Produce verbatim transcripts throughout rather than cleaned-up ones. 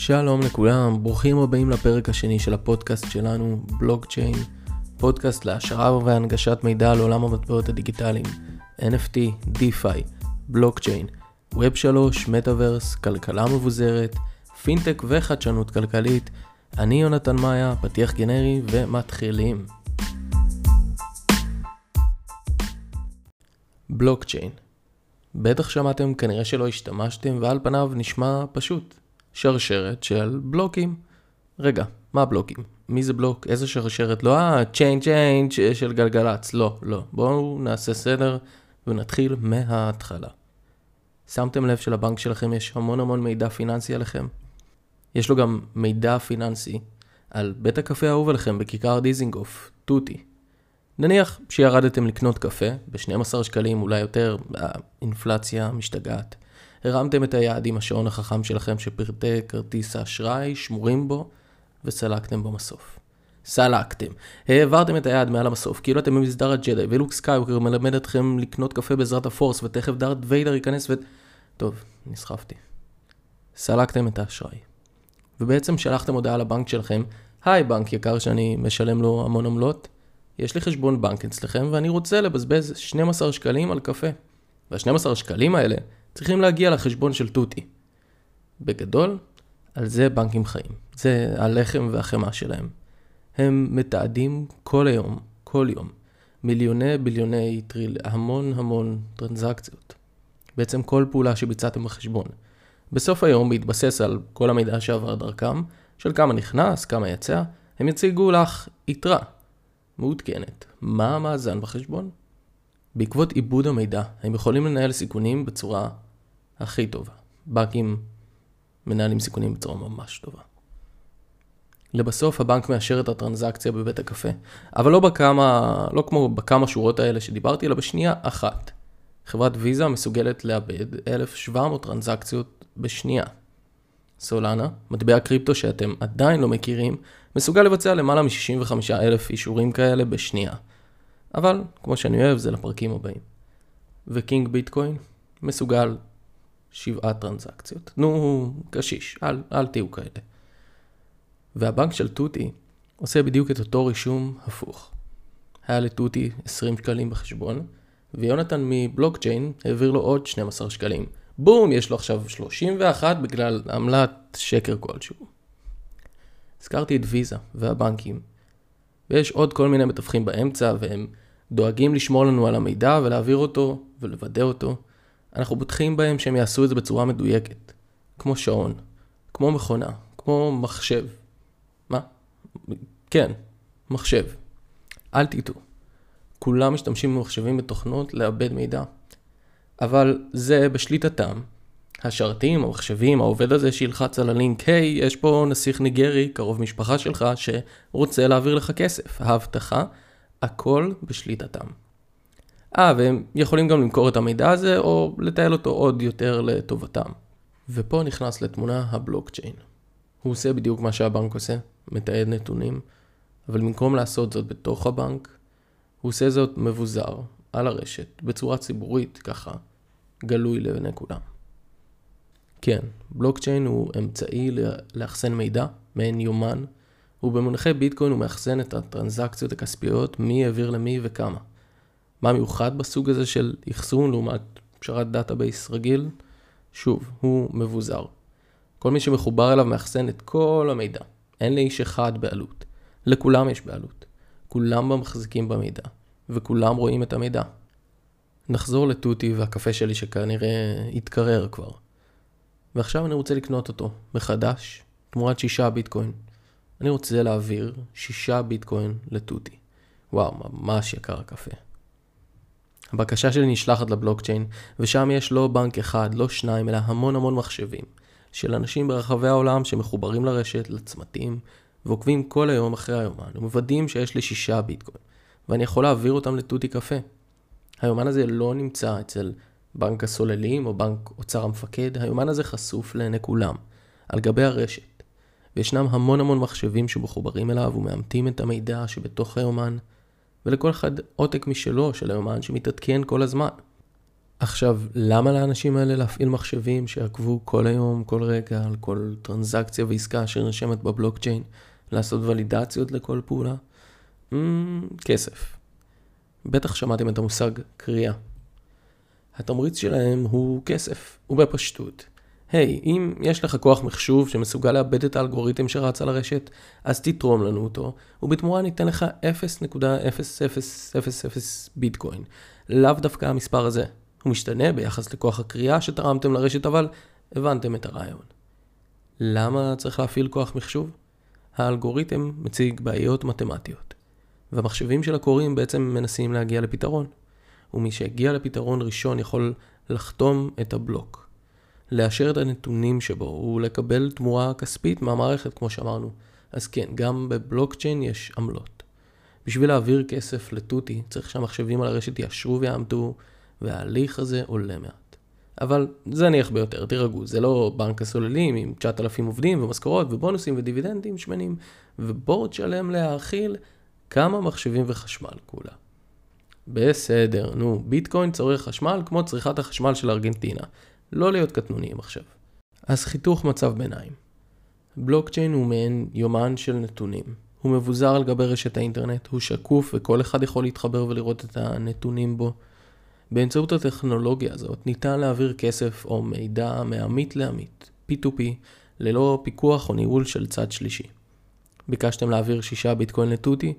שלום לכולם, ברוכים הבאים לפרק השני של הפודקאסט שלנו, בלוקצ'יין, פודקאסט להשארה והנגשת מידע על עולם המטבעות הדיגיטליים, אן אף טי, DeFi, בלוקצ'יין, Web שלוש, מטאוורס, כלכלה מבוזרת, פינטק וחדשנות כלכלית. אני יונתן מאיה, פתיח גנרי ומתחילים. בלוקצ'יין. בטח שמעתם, כנראה שלא השתמשתם, ועל פניו נשמע פשוט. שרשרת של בלוקים. רגע, מה בלוקים? מי זה בלוק? איזה שרשרת? לא, אה, צ'יין צ'יין של גלגלץ. לא, לא. בואו נעשה סדר ונתחיל מההתחלה. שמתם לב שלבנק שלכם יש המון המון מידע פיננסי עליכם? יש לו גם מידע פיננסי על בית הקפה האהוב עליכם בכיכר דיזינגוף, טוטי. נניח שירדתם לקנות קפה, ב-שנים עשר שקלים אולי יותר, האינפלציה משתגעת. הרמתם את היד עם השעון החכם שלכם שפרטי כרטיס האשראי שמורים בו וסלקתם במסוף. סלקתם. העברתם את היד מעל המסוף, כאילו אתם במסדר הג'די, ולוק סקייווקר מלמד אתכם לקנות קפה בעזרת הפורס, ותכף דארת ויידר ייכנס ו... טוב, נסחפתי. סלקתם את האשראי. ובעצם שלחתם הודעה לבנק שלכם, היי בנק יקר שאני משלם לו המון עמלות, יש לי חשבון בנק אצלכם ואני רוצה לבזבז שנים עשר שקלים על קפה. וה-שנים עשר שקלים האלה צריכים להגיע לחשבון של טוטי. בגדול, על זה בנקים חיים. זה הלחם והחמה שלהם. הם מתעדים כל היום, כל יום, מיליוני, ביליוני, טריל, המון המון טרנזקציות. בעצם כל פעולה שביצעתם בחשבון. בסוף היום, בהתבסס על כל המידע שעבר דרכם, של כמה נכנס, כמה יצא, הם יציגו לך יתרה. מעודכנת. מה המאזן בחשבון? בעקבות עיבוד המידע, הם יכולים לנהל סיכונים בצורה הכי טובה. בנקים מנהלים סיכונים בצורה ממש טובה. לבסוף, הבנק מאשר את הטרנזקציה בבית הקפה, אבל לא, בכמה, לא כמו בכמה שורות האלה שדיברתי, אלא בשנייה אחת. חברת ויזה מסוגלת לאבד אלף ושבע מאות טרנזקציות בשנייה. סולנה, מטבע הקריפטו שאתם עדיין לא מכירים, מסוגל לבצע למעלה מ-שישים וחמישה אלף אישורים כאלה בשנייה. אבל, כמו שאני אוהב, זה לפרקים הבאים. וקינג ביטקוין מסוגל שבעה טרנזקציות. נו, קשיש, אל, אל תהיו כאלה. והבנק של טוטי עושה בדיוק את אותו רישום הפוך. היה לטוטי עשרים שקלים בחשבון, ויונתן מבלוקצ'יין העביר לו עוד שנים עשר שקלים. בום, יש לו עכשיו שלושים ואחת בגלל עמלת שקר כלשהו. הזכרתי את ויזה והבנקים. ויש עוד כל מיני מתווכים באמצע, והם דואגים לשמור לנו על המידע ולהעביר אותו ולוודא אותו. אנחנו בוטחים בהם שהם יעשו את זה בצורה מדויקת. כמו שעון, כמו מכונה, כמו מחשב. מה? כן, מחשב. אל תטעו. כולם משתמשים במחשבים בתוכנות לאבד מידע. אבל זה בשליטתם. השרתים, המחשבים, העובד הזה שילחץ על הלינק, היי, יש פה נסיך ניגרי, קרוב משפחה שלך, שרוצה להעביר לך כסף. ההבטחה, הכל בשליטתם. אה, והם יכולים גם למכור את המידע הזה, או לטייל אותו עוד יותר לטובתם. ופה נכנס לתמונה הבלוקצ'יין. הוא עושה בדיוק מה שהבנק עושה, מתעד נתונים, אבל במקום לעשות זאת בתוך הבנק, הוא עושה זאת מבוזר, על הרשת, בצורה ציבורית, ככה, גלוי לעיני כולם. כן, בלוקצ'יין הוא אמצעי לאחסן מידע, מעין יומן, ובמונחי ביטקוין הוא מאחסן את הטרנזקציות הכספיות, מי העביר למי וכמה. מה מיוחד בסוג הזה של אחסון לעומת שרת דאטאבייס רגיל? שוב, הוא מבוזר. כל מי שמחובר אליו מאחסן את כל המידע. אין לאיש אחד בעלות. לכולם יש בעלות. כולם במחזיקים במידע, וכולם רואים את המידע. נחזור לטוטי והקפה שלי שכנראה התקרר כבר. ועכשיו אני רוצה לקנות אותו מחדש תמורת שישה ביטקוין. אני רוצה להעביר שישה ביטקוין לטוטי. וואו, ממש יקר הקפה. הבקשה שלי נשלחת לבלוקצ'יין, ושם יש לא בנק אחד, לא שניים, אלא המון המון מחשבים של אנשים ברחבי העולם שמחוברים לרשת, לצמתים, ועוקבים כל היום אחרי היומן, ומוודאים שיש לי שישה ביטקוין, ואני יכול להעביר אותם לטוטי קפה. היומן הזה לא נמצא אצל בנק הסוללים או בנק אוצר המפקד, היומן הזה חשוף לעיני כולם, על גבי הרשת, וישנם המון המון מחשבים שמחוברים אליו ומאמתים את המידע שבתוך היומן, ולכל אחד עותק משלו של היומן שמתעדכן כל הזמן. עכשיו, למה לאנשים האלה להפעיל מחשבים שעקבו כל היום, כל רגע, על כל טרנזקציה ועסקה שנרשמת בבלוקצ'יין, לעשות ולידציות לכל פעולה? Mm, כסף. בטח שמעתם את המושג קריאה. התמריץ שלהם הוא כסף, ובפשטות. היי, hey, אם יש לך כוח מחשוב שמסוגל לאבד את האלגוריתם שרץ על הרשת, אז תתרום לנו אותו, ובתמורה ניתן לך אפס נקודה אפס אפס אפס אפס ביטקוין. לאו דווקא המספר הזה. הוא משתנה ביחס לכוח הקריאה שתרמתם לרשת, אבל הבנתם את הרעיון. למה צריך להפעיל כוח מחשוב? האלגוריתם מציג בעיות מתמטיות, והמחשבים של הקוראים בעצם מנסים להגיע לפתרון, ומי שהגיע לפתרון ראשון יכול לחתום את הבלוק, לאשר את הנתונים שבו ולקבל תמורה כספית מהמערכת, כמו שאמרנו. אז כן, גם בבלוקצ'יין יש עמלות. בשביל להעביר כסף לטוטי צריך שהמחשבים על הרשת יאשרו ויעמדו, וההליך הזה עולה מעט. אבל זה נניח ביותר, תירגעו, זה לא בנק הסוללים עם תשעת אלפים עובדים ומשכורות ובונוסים ודיבידנדים שמנים, ובורד שלם להאכיל כמה מחשבים וחשמל כולה. בסדר, נו, ביטקוין צורך חשמל כמו צריכת החשמל של ארגנטינה. לא להיות קטנוניים עכשיו. אז חיתוך מצב ביניים. בלוקצ'יין הוא מעין יומן של נתונים. הוא מבוזר על גבי רשת האינטרנט, הוא שקוף וכל אחד יכול להתחבר ולראות את הנתונים בו. באמצעות הטכנולוגיה הזאת ניתן להעביר כסף או מידע מעמית לעמית, פי טו פי, ללא פיקוח או ניהול של צד שלישי. ביקשתם להעביר שישה ביטקוין לטוטי?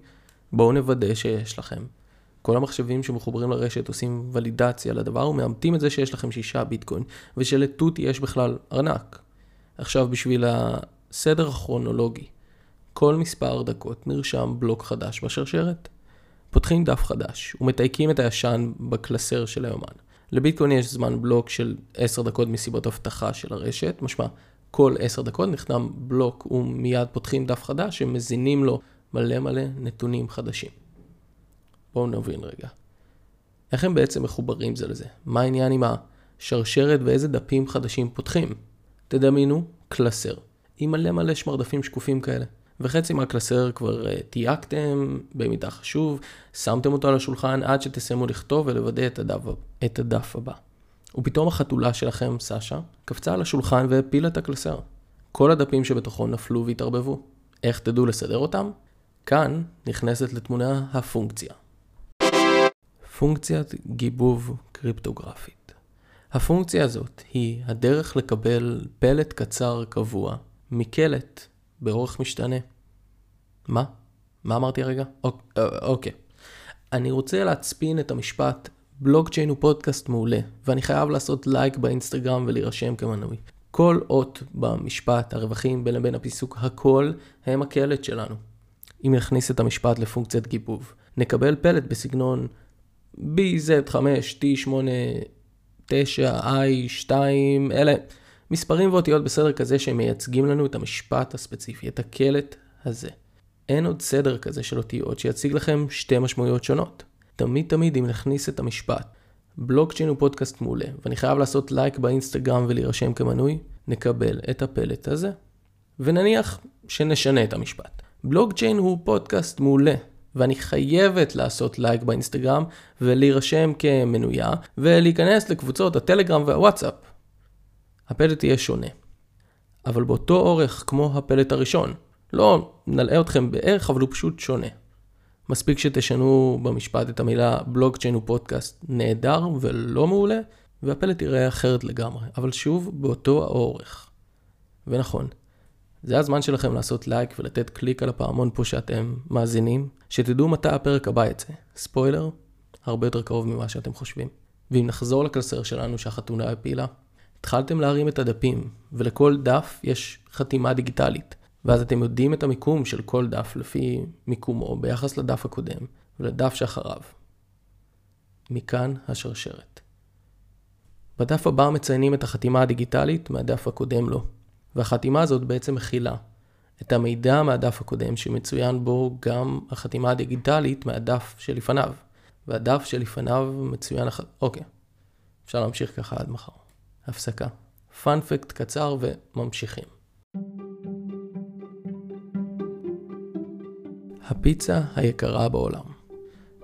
בואו נוודא שיש לכם. כל המחשבים שמחוברים לרשת עושים ולידציה לדבר ומאמתים את זה שיש לכם שישה ביטקוין, ושלטוטי יש בכלל ארנק. עכשיו בשביל הסדר הכרונולוגי, כל מספר דקות נרשם בלוק חדש בשרשרת. פותחים דף חדש ומתייקים את הישן בקלסר של היומן. לביטקוין יש זמן בלוק של עשר דקות מסיבות הבטחה של הרשת, משמע כל עשר דקות נחתם בלוק ומיד פותחים דף חדש שמזינים לו מלא מלא נתונים חדשים. בואו נבין רגע. איך הם בעצם מחוברים זה לזה? מה העניין עם השרשרת ואיזה דפים חדשים פותחים? תדמינו קלסר עם מלא מלא שמרדפים שקופים כאלה. וחצי מהקלסר כבר תייקתם במידה חשוב, שמתם אותו על השולחן עד שתסיימו לכתוב ולוודא את הדף, את הדף הבא. ופתאום החתולה שלכם, סשה, קפצה על השולחן והפילה את הקלסר. כל הדפים שבתוכו נפלו והתערבבו. איך תדעו לסדר אותם? כאן נכנסת לתמונה הפונקציה. פונקציית גיבוב קריפטוגרפית. הפונקציה הזאת היא הדרך לקבל פלט קצר קבוע מקלט באורך משתנה. מה? מה אמרתי הרגע? אוקיי. אני רוצה להצפין את המשפט, בלוקצ'יין הוא פודקאסט מעולה, ואני חייב לעשות לייק באינסטגרם ולהירשם כמנוי. כל אות במשפט, הרווחים בין לבין הפיסוק, הכל הם הקלט שלנו. אם נכניס את המשפט לפונקציית גיבוב, נקבל פלט בסגנון בי זד חמש, טי שמונה, תשע, איי שתיים, אלה מספרים ואותיות בסדר כזה שהם מייצגים לנו את המשפט הספציפי, את הקלט הזה. אין עוד סדר כזה של אותיות שיציג לכם שתי משמעויות שונות. תמיד תמיד אם נכניס את המשפט, בלוקצ'יין הוא פודקאסט מעולה, ואני חייב לעשות לייק באינסטגרם ולהירשם כמנוי, נקבל את הפלט הזה. ונניח שנשנה את המשפט. בלוקצ'יין הוא פודקאסט מעולה, ואני חייבת לעשות לייק באינסטגרם ולהירשם כמנויה, ולהיכנס לקבוצות הטלגרם והוואטסאפ. הפלט יהיה שונה, אבל באותו אורך כמו הפלט הראשון. לא נלאה אתכם בערך, אבל הוא פשוט שונה. מספיק שתשנו במשפט את המילה בלוקצ'יין הוא פודקאסט נהדר ולא מעולה, והפלט יראה אחרת לגמרי, אבל שוב באותו האורך. ונכון, זה הזמן שלכם לעשות לייק ולתת קליק על הפעמון פה שאתם מאזינים, שתדעו מתי הפרק הבא יצא. ספוילר, הרבה יותר קרוב ממה שאתם חושבים. ואם נחזור לקלסר שלנו שהחתונה הפילה, התחלתם להרים את הדפים, ולכל דף יש חתימה דיגיטלית, ואז אתם יודעים את המיקום של כל דף לפי מיקומו ביחס לדף הקודם ולדף שאחריו. מכאן השרשרת. בדף הבא מציינים את החתימה הדיגיטלית מהדף הקודם לו, והחתימה הזאת בעצם מכילה את המידע מהדף הקודם שמצוין בו גם החתימה הדיגיטלית מהדף שלפניו, והדף שלפניו מצוין אחת. אוקיי, אפשר להמשיך ככה עד מחר. הפסקה. פאנפקט קצר וממשיכים. הפיצה היקרה בעולם.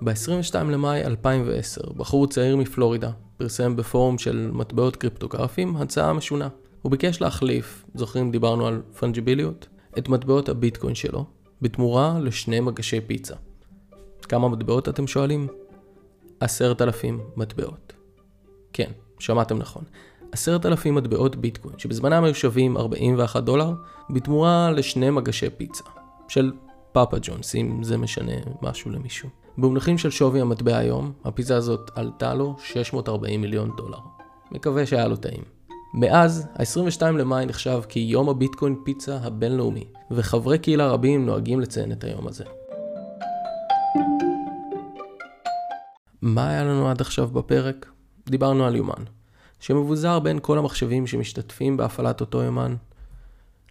ב-עשרים ושניים למאי אלפיים ועשר, בחור צעיר מפלורידה פרסם בפורום של מטבעות קריפטוגרפיים הצעה משונה. הוא ביקש להחליף, זוכרים דיברנו על פנג'יביליות, את מטבעות הביטקוין שלו בתמורה לשני מגשי פיצה. כמה מטבעות אתם שואלים? עשרת אלפים מטבעות. כן, שמעתם נכון. עשרת אלפים מטבעות ביטקוין שבזמנם היו שווים ארבעים ואחד דולר בתמורה לשני מגשי פיצה של פאפה ג'ונס, אם זה משנה משהו למישהו. במונחים של שווי המטבע היום, הפיצה הזאת עלתה לו שש מאות וארבעים מיליון דולר. מקווה שהיה לו טעים. מאז, ה-עשרים ושניים למאי נחשב כיום הביטקוין פיצה הבינלאומי, וחברי קהילה רבים נוהגים לציין את היום הזה. מה היה לנו עד עכשיו בפרק? דיברנו על יומן, שמבוזר בין כל המחשבים שמשתתפים בהפעלת אותו יומן.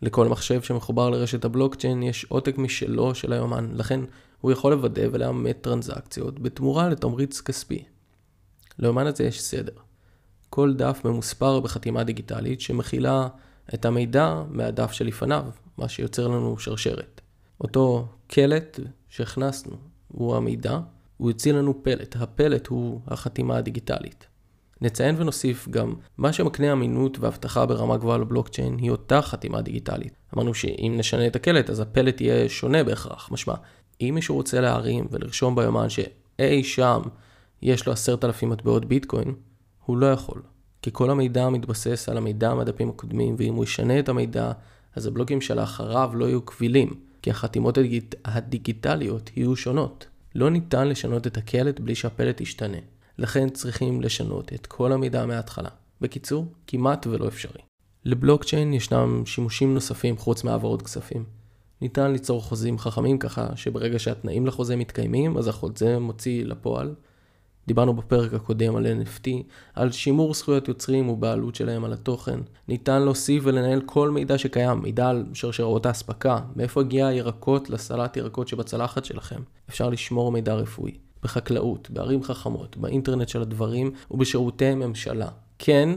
לכל מחשב שמחובר לרשת הבלוקצ'יין יש עותק משלו של היומן, לכן הוא יכול לוודא ולאמת טרנזקציות בתמורה לתמריץ כספי. ליומן הזה יש סדר. כל דף ממוספר בחתימה דיגיטלית שמכילה את המידע מהדף שלפניו, מה שיוצר לנו שרשרת. אותו קלט שהכנסנו הוא המידע, הוא יוציא לנו פלט. הפלט הוא החתימה הדיגיטלית. נציין ונוסיף גם מה שמקנה אמינות והבטחה ברמה גבוהה לבלוקצ'יין היא אותה חתימה דיגיטלית. אמרנו שאם נשנה את הקלט אז הפלט יהיה שונה בהכרח, משמע. אם מישהו רוצה להרים ולרשום ביומן שאי שם יש לו עשרת אלפים מטבעות ביטקוין, הוא לא יכול. כי כל המידע מתבסס על המידע מהדפים הקודמים, ואם הוא ישנה את המידע, אז הבלוקים שלאחריו לא יהיו קבילים, כי החתימות הדיג... הדיגיטליות יהיו שונות. לא ניתן לשנות את הקלט בלי שהפלט ישתנה. לכן צריכים לשנות את כל המידע מההתחלה. בקיצור, כמעט ולא אפשרי. לבלוקצ'יין ישנם שימושים נוספים חוץ מהעברות כספים. ניתן ליצור חוזים חכמים ככה שברגע שהתנאים לחוזה מתקיימים, אז החוזה מוציא לפועל. דיברנו בפרק הקודם על אן אף טי, על שימור זכויות יוצרים ובעלות שלהם על התוכן. ניתן להוסיף ולנהל כל מידע שקיים, מידע על שרשרות ההספקה, מאיפה הגיע הירקות לסלט ירקות שבצלחת שלכם. אפשר לשמור מידע רפואי, בחקלאות, בערים חכמות, באינטרנט של הדברים ובשירותי ממשלה. כן,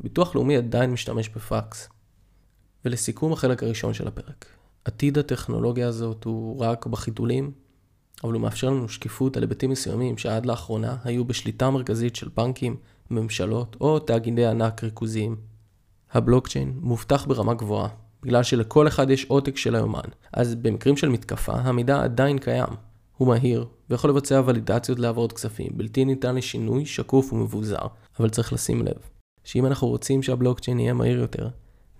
ביטוח לאומי עדיין משתמש בפקס. ולסיכום החלק הראשון של הפרק. עתיד הטכנולוגיה הזאת הוא רק בחיתולים, אבל הוא מאפשר לנו שקיפות על היבטים מסוימים שעד לאחרונה היו בשליטה מרכזית של בנקים, ממשלות או תאגידי ענק ריכוזיים. הבלוקצ'יין מובטח ברמה גבוהה, בגלל שלכל אחד יש עותק של היומן, אז במקרים של מתקפה המידע עדיין קיים. הוא מהיר ויכול לבצע ולידציות לעברות כספים, בלתי ניתן לשינוי, שקוף ומבוזר, אבל צריך לשים לב שאם אנחנו רוצים שהבלוקצ'יין יהיה מהיר יותר,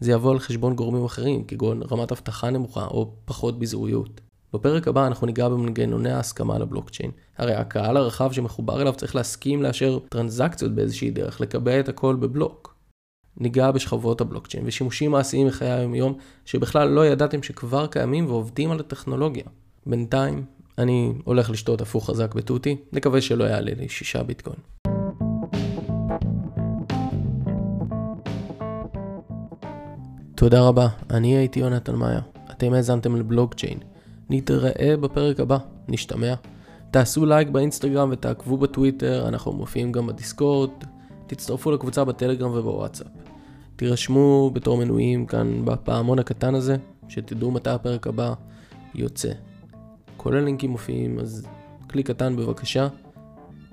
זה יבוא על חשבון גורמים אחרים, כגון רמת הבטחה נמוכה או פחות בזהויות. בפרק הבא אנחנו ניגע במנגנוני ההסכמה לבלוקצ'יין. הרי הקהל הרחב שמחובר אליו צריך להסכים לאשר טרנזקציות באיזושהי דרך, לקבע את הכל בבלוק. ניגע בשכבות הבלוקצ'יין ושימושים מעשיים מחיי היום-יום שבכלל לא ידעתם שכבר קיימים ועובדים על הטכנולוגיה. בינתיים, אני הולך לשתות הפוך חזק בטוטי, נקווה שלא יעלה לי שישה ביטקוין. תודה רבה, אני הייתי יונתן מאיה, אתם האזנתם לבלוקצ'יין. נתראה בפרק הבא, נשתמע. תעשו לייק באינסטגרם ותעקבו בטוויטר, אנחנו מופיעים גם בדיסקורד, תצטרפו לקבוצה בטלגרם ובוואטסאפ. תירשמו בתור מנויים כאן בפעמון הקטן הזה, שתדעו מתי הפרק הבא יוצא. כל הלינקים מופיעים, אז קליק קטן בבקשה.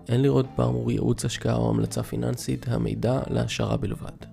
אין לראות פעם ייעוץ השקעה או המלצה פיננסית, המידע להשערה בלבד.